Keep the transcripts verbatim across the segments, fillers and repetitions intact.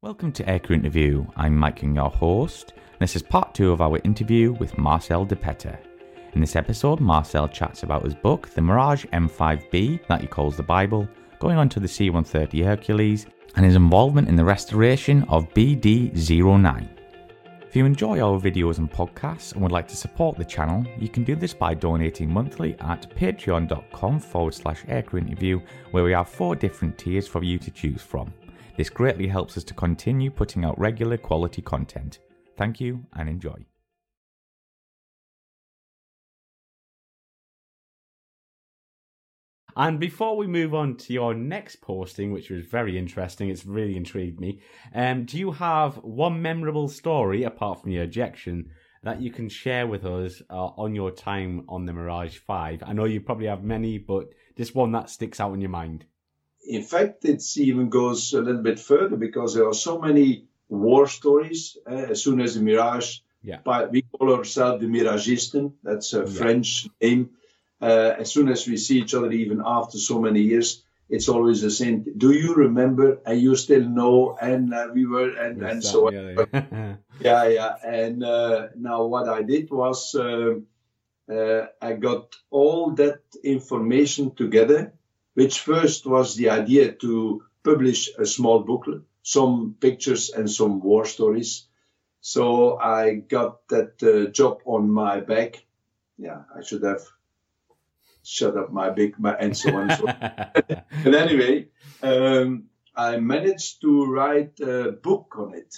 Welcome to Aircrew Interview. I'm Mike and your host, and this is part two of our interview with Marcel de Petter. In this episode, Marcel chats about his book, the Mirage M five B, that he calls the Bible, going on to the C one thirty Hercules, and his involvement in the restoration of B D zero nine. If you enjoy our videos and podcasts and would like to support the channel, you can do this by donating monthly at patreon.com forward slash aircrewinterview, where we have four different tiers for you to choose from. This greatly helps us to continue putting out regular quality content. Thank you and enjoy. And before we move on to your next posting, which was very interesting, it's really intrigued me, um, do you have one memorable story, apart from your ejection, that you can share with us uh, on your time on the Mirage five? I know you probably have many, but just one that sticks out in your mind. In fact, it even goes a little bit further, because there are so many war stories. Uh, as soon as the Mirage, yeah. we call ourselves the Miragistan, that's a yeah. French name. Uh, as soon as we see each other, even after so many years, it's always the same. Do you remember? And you still know. And uh, we were, and, and so on. Yeah, yeah. yeah, yeah. And uh, now what I did was uh, uh, I got all that information together, which first was the idea to publish a small booklet, some pictures and some war stories. So I got that uh, job on my back. Yeah, I should have... shut up my big my and so on and so on. But anyway, um, I managed to write a book on it,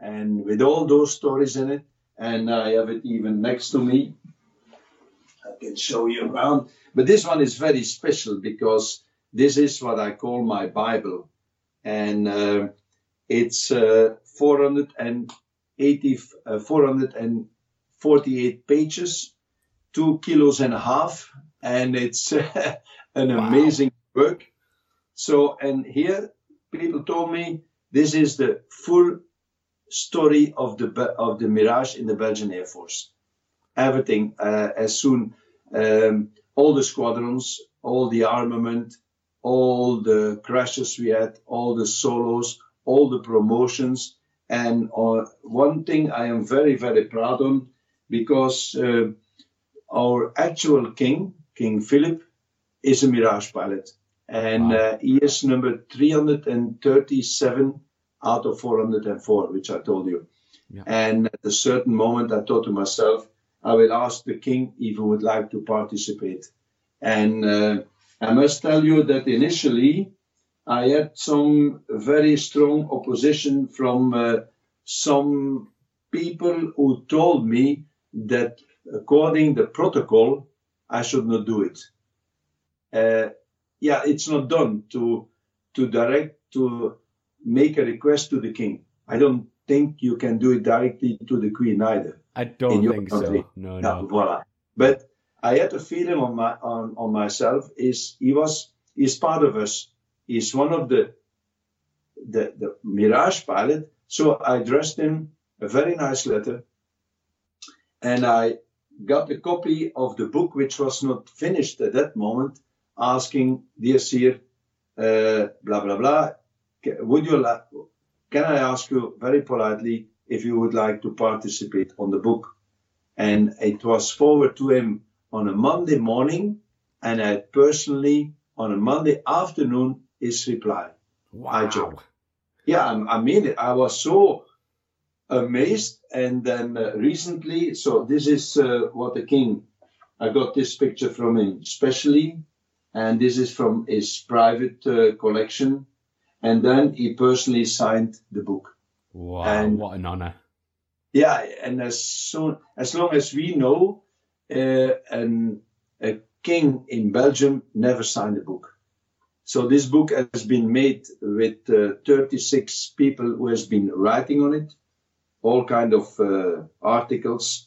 and with all those stories in it, and I have it even next to me. I can show you around. But this one is very special because this is what I call my Bible, and uh, it's uh, four hundred eighty, uh, four hundred forty-eight pages, two kilos and a half. And it's uh, an wow. amazing work. So, and here people told me this is the full story of the of the Mirage in the Belgian Air Force. Everything, uh, as soon, um, all the squadrons, all the armament, all the crashes we had, all the solos, all the promotions. And uh, one thing I am very, very proud on, because uh, our actual king, King Philip, is a Mirage pilot, and wow. uh, he is number three hundred thirty-seven out of four hundred four, which I told you. Yeah. And at a certain moment, I thought to myself, I will ask the king if he would like to participate. And uh, I must tell you that initially, I had some very strong opposition from uh, some people who told me that according to the protocol, I should not do it. Uh, yeah, it's not done to to direct, to make a request to the king. I don't think you can do it directly to the queen either. I don't think country. so. No, no, no. Voilà. But I had a feeling on my on, on myself is he was he's part of us. He's one of the the the Mirage pilot. So I addressed him a very nice letter, and I got a copy of the book, which was not finished at that moment, asking, dear sir, uh, blah, blah, blah, would you like, can I ask you very politely if you would like to participate on the book? And it was forwarded to him on a Monday morning, and I personally, on a Monday afternoon, his reply. Wow. I joke. Yeah, I, I mean it. I was so... amazed. And then uh, recently, so this is uh, what the king, I got this picture from him specially, and this is from his private uh, collection, and then he personally signed the book. Wow, and, what an honor. Yeah, and as soon, as long as we know, uh, an, a king in Belgium never signed a book. So this book has been made with uh, thirty-six people who has been writing on it, all kind of uh, articles,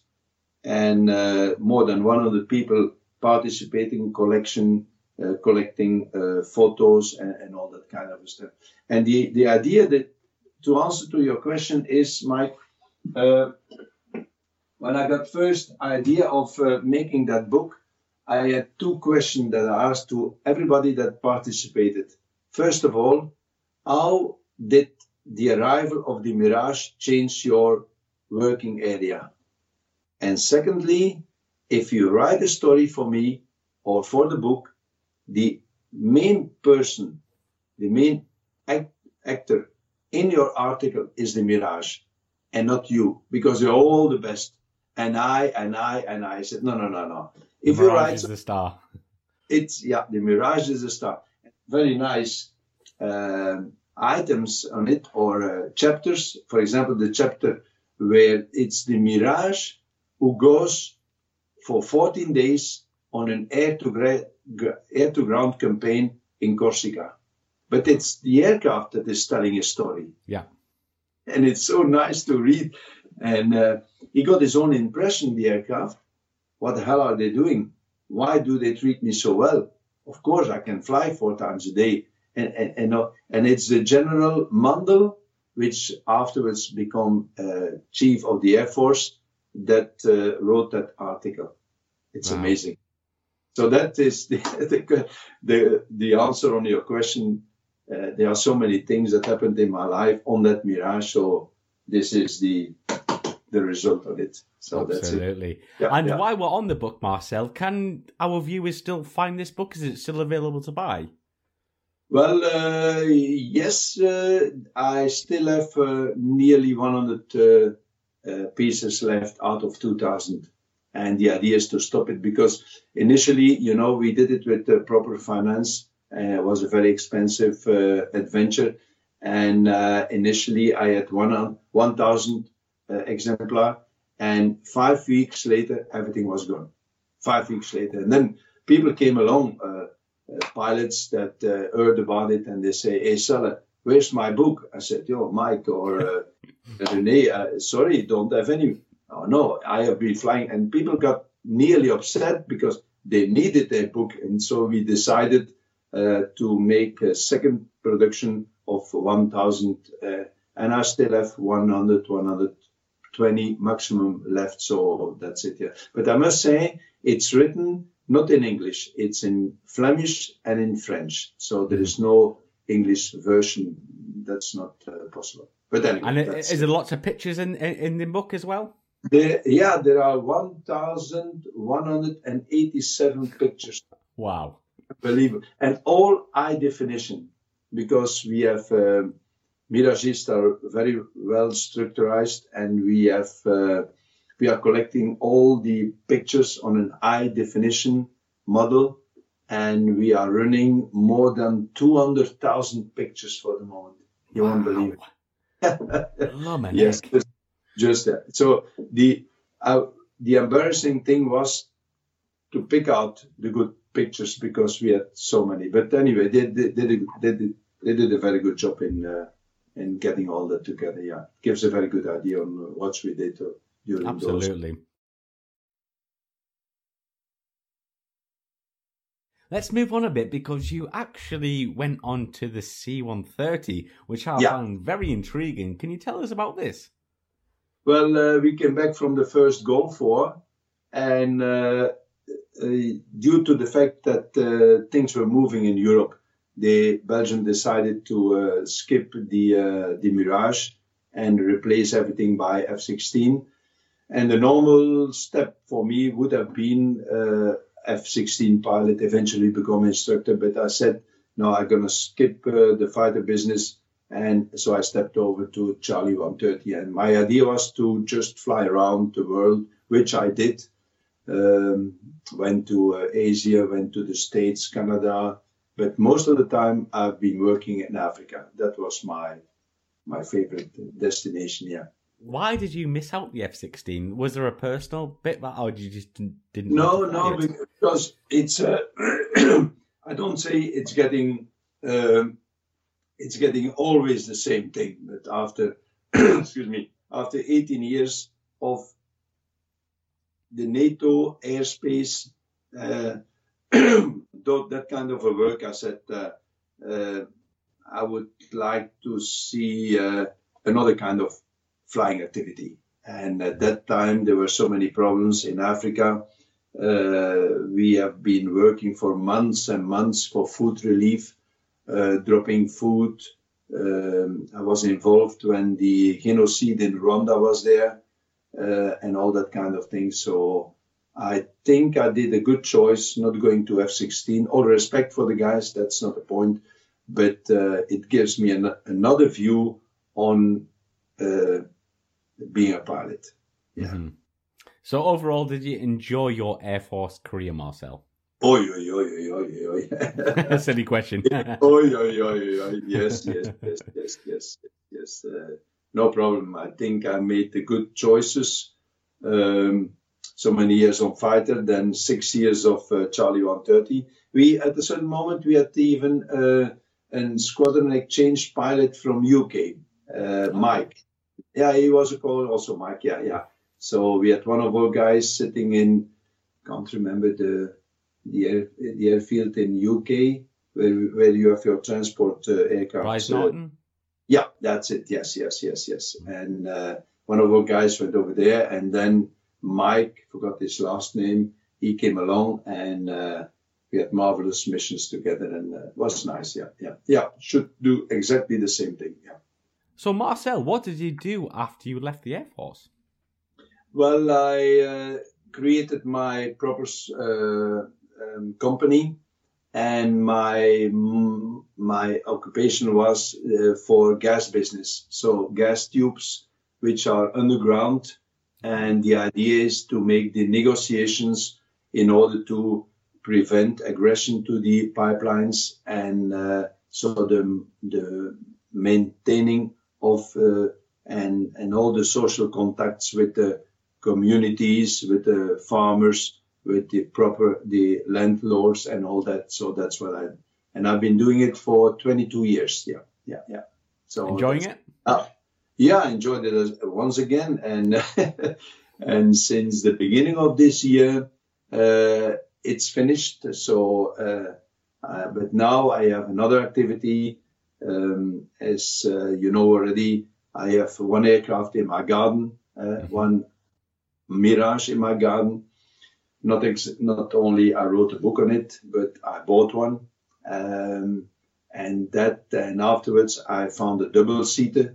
and uh, more than one hundred people participating, collection, uh, collecting uh, photos and, and all that kind of stuff. And the, the idea that, to answer to your question is, Mike, uh, when I got first idea of uh, making that book, I had two questions that I asked to everybody that participated. First of all, how did the arrival of the Mirage change your working area? And secondly, if you write a story for me or for the book, the main person, the main act actor in your article is the Mirage and not you, because they're all the best. And I, and I, and I said, no, no, no, no. If you write, is the star. It's, yeah, the Mirage is the star. Very nice uh, items on it or uh, chapters. For example, the chapter where it's the Mirage who goes for fourteen days on an air-to-ground air to ground campaign in Corsica. But it's the aircraft that is telling a story. Yeah. And it's so nice to read. And uh, he got his own impression, the aircraft. What the hell are they doing? Why do they treat me so well? Of course, I can fly four times a day. And, and, and, uh, and it's the General Mandel, which afterwards became uh, chief of the Air Force, that uh, wrote that article. It's wow. Amazing. So that is the, the, the, the answer on your question. Uh, there are so many things that happened in my life on that Mirage. So this is the the result of it. So absolutely. That's it. Absolutely. Yeah, and yeah. While we're on the book, Marcel, can our viewers still find this book? Is it still available to buy? Well, uh, yes. Uh, I still have uh, nearly one hundred uh, uh, pieces left out of two thousand. And the idea is to stop it because initially, you know, we did it with uh, proper finance. Uh, it was a very expensive uh, adventure. And uh, initially I had one thousand uh, exemplar, and five weeks later, everything was gone. Five weeks later. And then people came along, uh, uh, pilots that uh, heard about it, and they say, hey, Sally, where's my book? I said, yo, Mike or uh, René, uh, sorry, don't have any. Oh, no, I have been flying. And people got nearly upset because they needed their book. And so we decided uh, to make a second production of one thousand. Uh, and I still have one hundred, one hundred twenty maximum left. So that's it. Yeah. But I must say, it's written not in English. It's in Flemish and in French. So there is no English version. That's not uh, possible. But anyway, and it, is there it. lots of pictures in, in, in the book as well? There, yeah, there are one thousand one hundred eighty-seven pictures. Wow. Unbelievable. And all high definition, because we have um, Miragistan are very well structured, and we have uh, we are collecting all the pictures on an high definition model, and we are running more than two hundred thousand pictures for the moment. You wow. won't believe it. Love it. Yes. Just that. So the uh, the embarrassing thing was to pick out the good pictures because we had so many. But anyway, they they they did, they did, they did a very good job in uh, in getting all that together. Yeah, it gives a very good idea on what we did during absolutely. Those. Let's move on a bit because you actually went on to the C one thirty, which I yeah. found very intriguing. Can you tell us about this? Well, uh, we came back from the first Gulf War, and uh, uh, due to the fact that uh, things were moving in Europe, the Belgium decided to uh, skip the uh, the Mirage and replace everything by F sixteen. And the normal step for me would have been uh, F sixteen pilot, eventually become instructor. But I said, no, I'm going to skip uh, the fighter business. And so I stepped over to Charlie one thirty, and my idea was to just fly around the world, which I did. Um, went to uh, Asia, went to the States, Canada, but most of the time I've been working in Africa. That was my my favorite destination. Yeah. Why did you miss out the F sixteen? Was there a personal bit that, or you just didn't? No, no, it? because it's. Uh, I don't say it's getting. Um, It's getting always the same thing, but after, excuse me, after eighteen years of the NATO airspace, uh, that kind of a work, I said, uh, uh, I would like to see uh, another kind of flying activity. And at that time, there were so many problems in Africa. Uh, we have been working for months and months for food relief, uh, dropping food. Um, I was involved when the genocide in Rwanda was there, uh, and all that kind of thing. So I think I did a good choice not going to F sixteen. All respect for the guys, that's not the point. But uh, it gives me an, another view on uh, being a pilot. Yeah. Mm-hmm. So overall, did you enjoy your Air Force career, Marcel? Oy, oy, oy, oy, oy, oy. Silly question. Oy, oy, oy, oy. Yes, yes, yes, yes, yes, yes. Uh, no problem. I think I made the good choices. Um, so many years on fighter, then six years of uh, Charlie one thirty. We, at a certain moment, we had even uh, a squadron exchange pilot from U K, uh, Mike. Yeah, he was a call also, Mike. Yeah, yeah. So we had one of our guys sitting in, can't remember the... The, air, the airfield in U K, where, where you have your transport uh, aircraft. So, yeah, that's it. Yes, yes, yes, yes. Mm-hmm. And uh, one of our guys went over there, and then Mike, forgot his last name, he came along, and uh, we had marvelous missions together, and uh, it was nice. Yeah, yeah, yeah. Should do exactly the same thing. Yeah. So, Marcel, what did you do after you left the Air Force? Well, I uh, created my proper... Uh, Um, company, and my my occupation was uh, for gas business, so gas tubes which are underground, and the idea is to make the negotiations in order to prevent aggression to the pipelines, and uh, so the the maintaining of uh, and and all the social contacts with the communities, with the farmers, with the proper, the landlords and all that. So that's what I, and I've been doing it for twenty-two years. Yeah, yeah, yeah. So enjoying it? Uh, yeah, I enjoyed it as, once again. And and since the beginning of this year, uh, it's finished. So, uh, uh, but now I have another activity. Um, as uh, you know already, I have one aircraft in my garden, uh, mm-hmm. one Mirage in my garden. Not, ex not only I wrote a book on it, but I bought one, um, and that and afterwards I found a double-seater,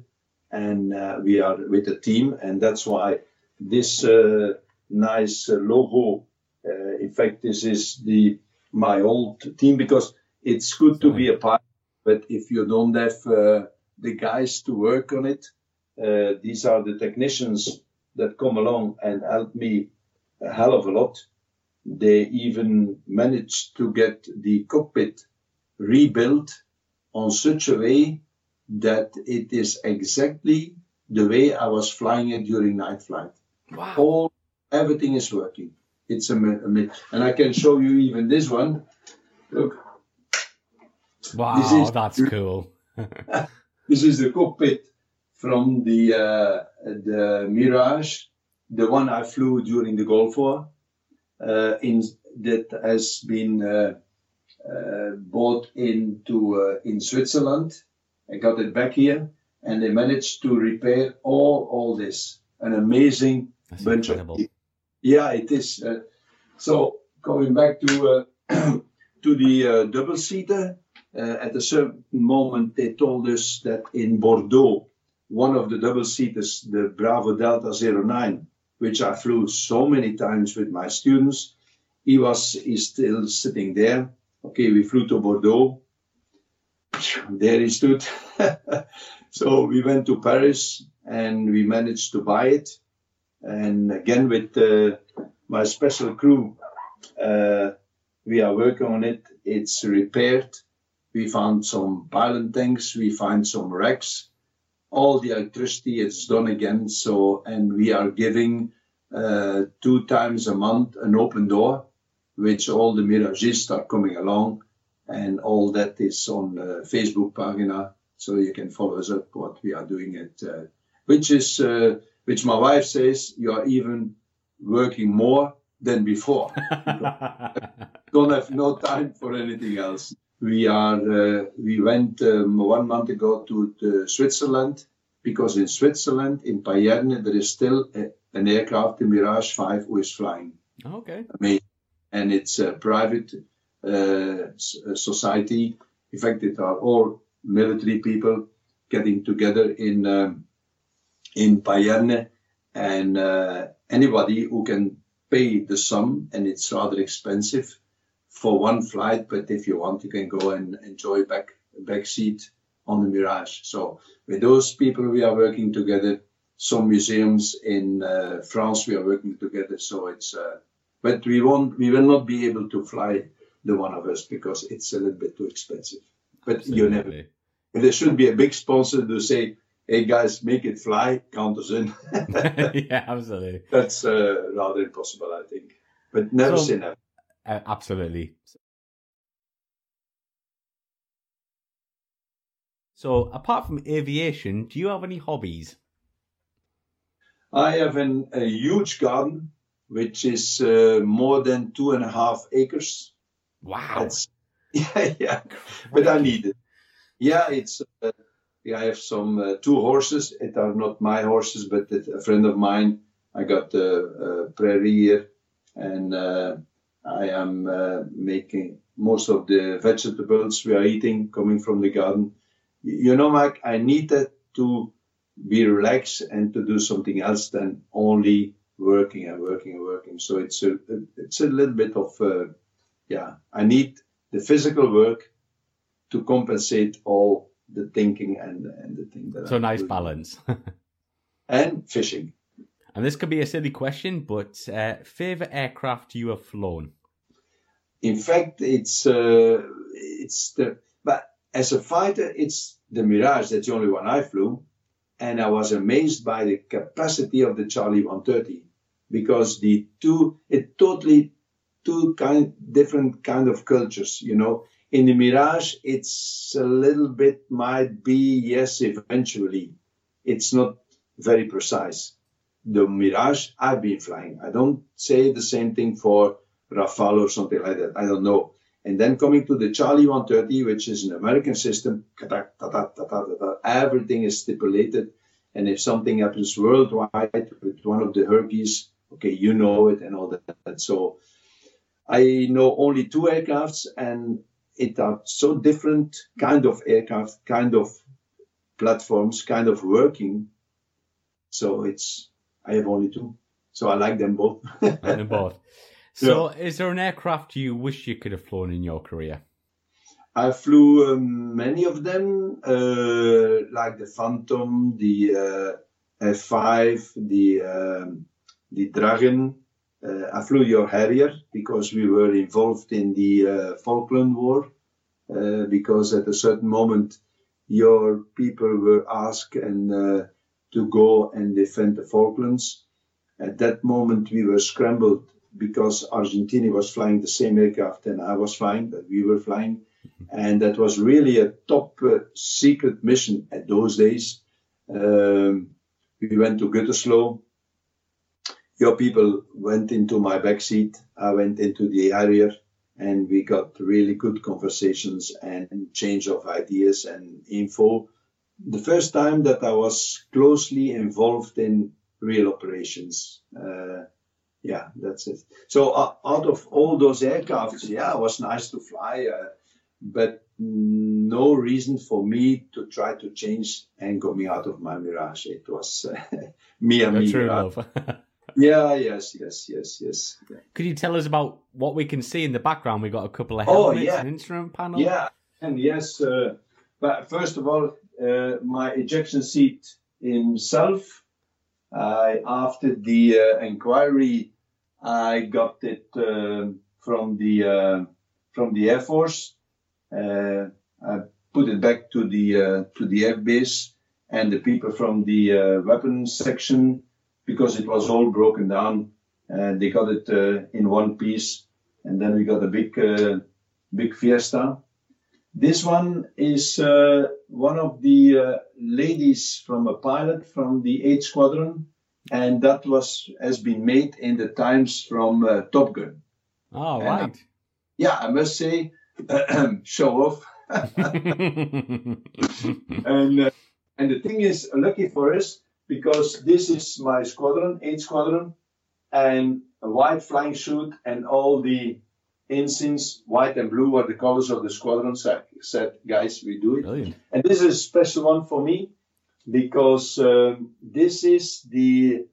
and uh, we are with a team, and that's why this uh, nice uh, logo. Uh, in fact, this is the my old team, because it's good to be a pilot, but if you don't have uh, the guys to work on it, uh, these are the technicians that come along and help me a hell of a lot. They even managed to get the cockpit rebuilt on such a way that it is exactly the way I was flying it during night flight. Wow. All, everything is working. It's a, a and I can show you even this one. Look. Wow, this is, that's cool. This is the cockpit from the uh, the Mirage, the one I flew during the Gulf War. Uh, in, that has been uh, uh, bought into uh, in Switzerland. I got it back here, and they managed to repair all all this. An amazing That's bunch incredible. Of yeah, it is. Uh, so going back to uh, to the uh, double seater, uh, at a certain moment they told us that in Bordeaux, one of the double seaters, the Bravo Delta zero nine. Which I flew so many times with my students. He was he's still sitting there. Okay, we flew to Bordeaux. There he stood. So we went to Paris, and we managed to buy it. And again, with uh, my special crew, uh, we are working on it. It's repaired. We found some pilot tanks. We find some wrecks. All the electricity is done again, so, and we are giving uh, two times a month an open door, which all the Miragists are coming along, and all that is on uh, Facebook pagina, so you can follow us up what we are doing at, uh, which is, uh, which my wife says, you are even working more than before. Don't have no time for anything else. We are. Uh, we went um, one month ago to, to Switzerland, because in Switzerland, in Payerne, there is still a, an aircraft, the Mirage five, who is flying. Okay. Amazing. and it's a private uh, society. In fact, it are all military people getting together in um, in Payerne, and uh, anybody who can pay the sum, and it's rather expensive for one flight, but if you want, you can go and enjoy back back seat on the Mirage. So with those people, we are working together. Some museums in uh, France, we are working together. So it's, uh, but we won't, we will not be able to fly the one of us because it's a little bit too expensive. But absolutely. You never. There should be a big sponsor to say, "Hey guys, make it fly, count us in." Yeah, absolutely. That's uh, rather impossible, I think. But never so, say never. Uh, absolutely. So, apart from aviation, do you have any hobbies? I have an, a huge garden, which is uh, more than two and a half acres. Wow. That's, yeah, yeah. But I need it. Yeah, it's. Uh, yeah, I have some uh, two horses. It are not my horses, but it, a friend of mine. I got a uh, uh, prairie here, and uh, I am uh, making most of the vegetables we are eating coming from the garden. You know, Mike, I need that to be relaxed and to do something else than only working and working and working. So it's a, it's a little bit of, uh, yeah, I need the physical work to compensate all the thinking and, and the thing that I do. So nice balance. And fishing. And this could be a silly question, but uh, favorite aircraft you have flown? In fact, it's, uh, it's the, but, as a fighter, it's the Mirage, that's the only one I flew, and I was amazed by the capacity of the Charlie one thirty, because the two, it totally two kind, different kind of cultures, you know. In the Mirage, it's a little bit, might be, yes, eventually. It's not very precise. The Mirage, I've been flying. I don't say the same thing for Rafale or something like that. I don't know. And then coming to the Charlie one thirty, which is an American system, everything is stipulated. And if something happens worldwide with one of the Hercules, okay, you know it and all that. So I know only two aircrafts, and it are so different kind of aircraft, kind of platforms, kind of working. So it's, I have only two. So I like them both. Like them both. So, yeah. Is there an aircraft you wish you could have flown in your career? I flew uh, many of them, uh, like the Phantom, the uh, F five, the um, the Draken. Uh, I flew your Harrier because we were involved in the uh, Falkland War. Uh, because at a certain moment, your people were asked and uh, to go and defend the Falklands. At that moment, we were scrambled, because Argentina was flying the same aircraft and I was flying, that we were flying. And that was really a top uh, secret mission at those days. Um, we went to Göttersloh. Your people went into my backseat. I went into the Harrier, and we got really good conversations and change of ideas and info. The first time that I was closely involved in real operations. Uh, Yeah, that's it. So uh, out of all those aircrafts, yeah, it was nice to fly, uh, but no reason for me to try to change and coming out of my Mirage. It was uh, me and me. True love. Yeah, yes, yes, yes, yes. Could you tell us about what we can see in the background? We've got a couple of helmets, oh, yeah. An instrument panel. Yeah, and yes, uh, but first of all, uh, my ejection seat himself. Uh, after the uh, inquiry, I got it uh, from the uh, from the Air Force. Uh, I put it back to the uh, to the F base and the people from the uh, weapons section, because it was all broken down. And they got it uh, in one piece, and then we got a big uh, big fiesta. This one is uh, one of the uh, ladies from a pilot from the eighth Squadron, and that was has been made in the times from uh, Top Gun. Oh, and right. I, yeah, I must say, show off. and uh, and the thing is, lucky for us, because this is my squadron, eighth Squadron, and a white flying suit, and all the ensigns, white and blue, are the colors of the squadron. So I said, guys, we do it. Brilliant. And this is a special one for me, because um, this is the,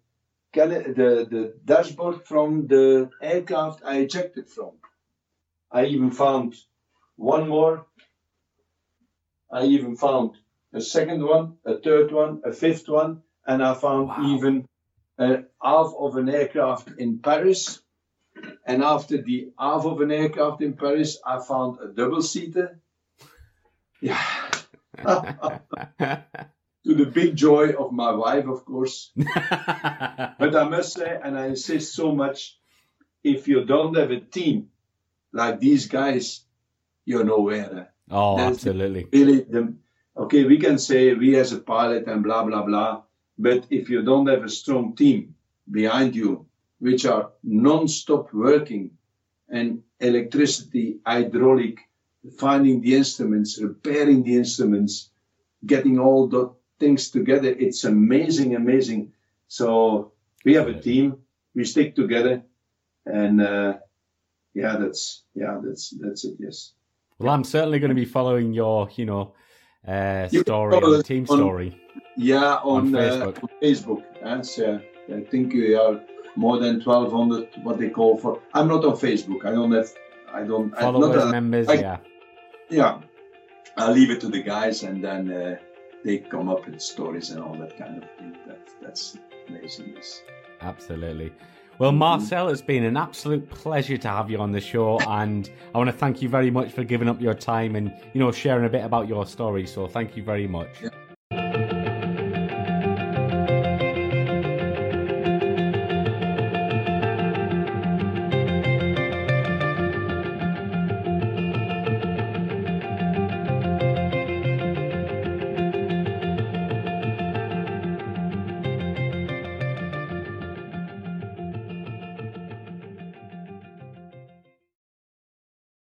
the, the dashboard from the aircraft I ejected from. I even found one more. I even found a second one, a third one, a fifth one, and I found wow. even uh, half of an aircraft in Paris. And after the half of an aircraft in Paris, I found a double-seater. Yeah. To the big joy of my wife, of course. But I must say, and I insist so much, if you don't have a team like these guys, you're nowhere. Oh, that's absolutely. Really the, okay, we can say we as a pilot and blah, blah, blah. But if you don't have a strong team behind you, which are non-stop working, and electricity, hydraulic, finding the instruments, repairing the instruments, getting all the things together. It's amazing, amazing. So we have a team, we stick together, and uh, yeah, that's yeah, that's that's it. Yes. Well, I'm certainly going to be following your, you know, uh, story, you team on, story. Yeah, on, on Facebook. Uh, on Facebook. That's, uh, I think we are more than twelve hundred, what they call for. I'm not on Facebook. I don't have, I don't. Followers, not, members, I, yeah. Yeah. I leave it to the guys, and then uh, they come up with stories and all that kind of thing. That, that's amazingness. Absolutely. Well, Marcel, it's been an absolute pleasure to have you on the show, and I want to thank you very much for giving up your time and, you know, sharing a bit about your story. So thank you very much. Yeah.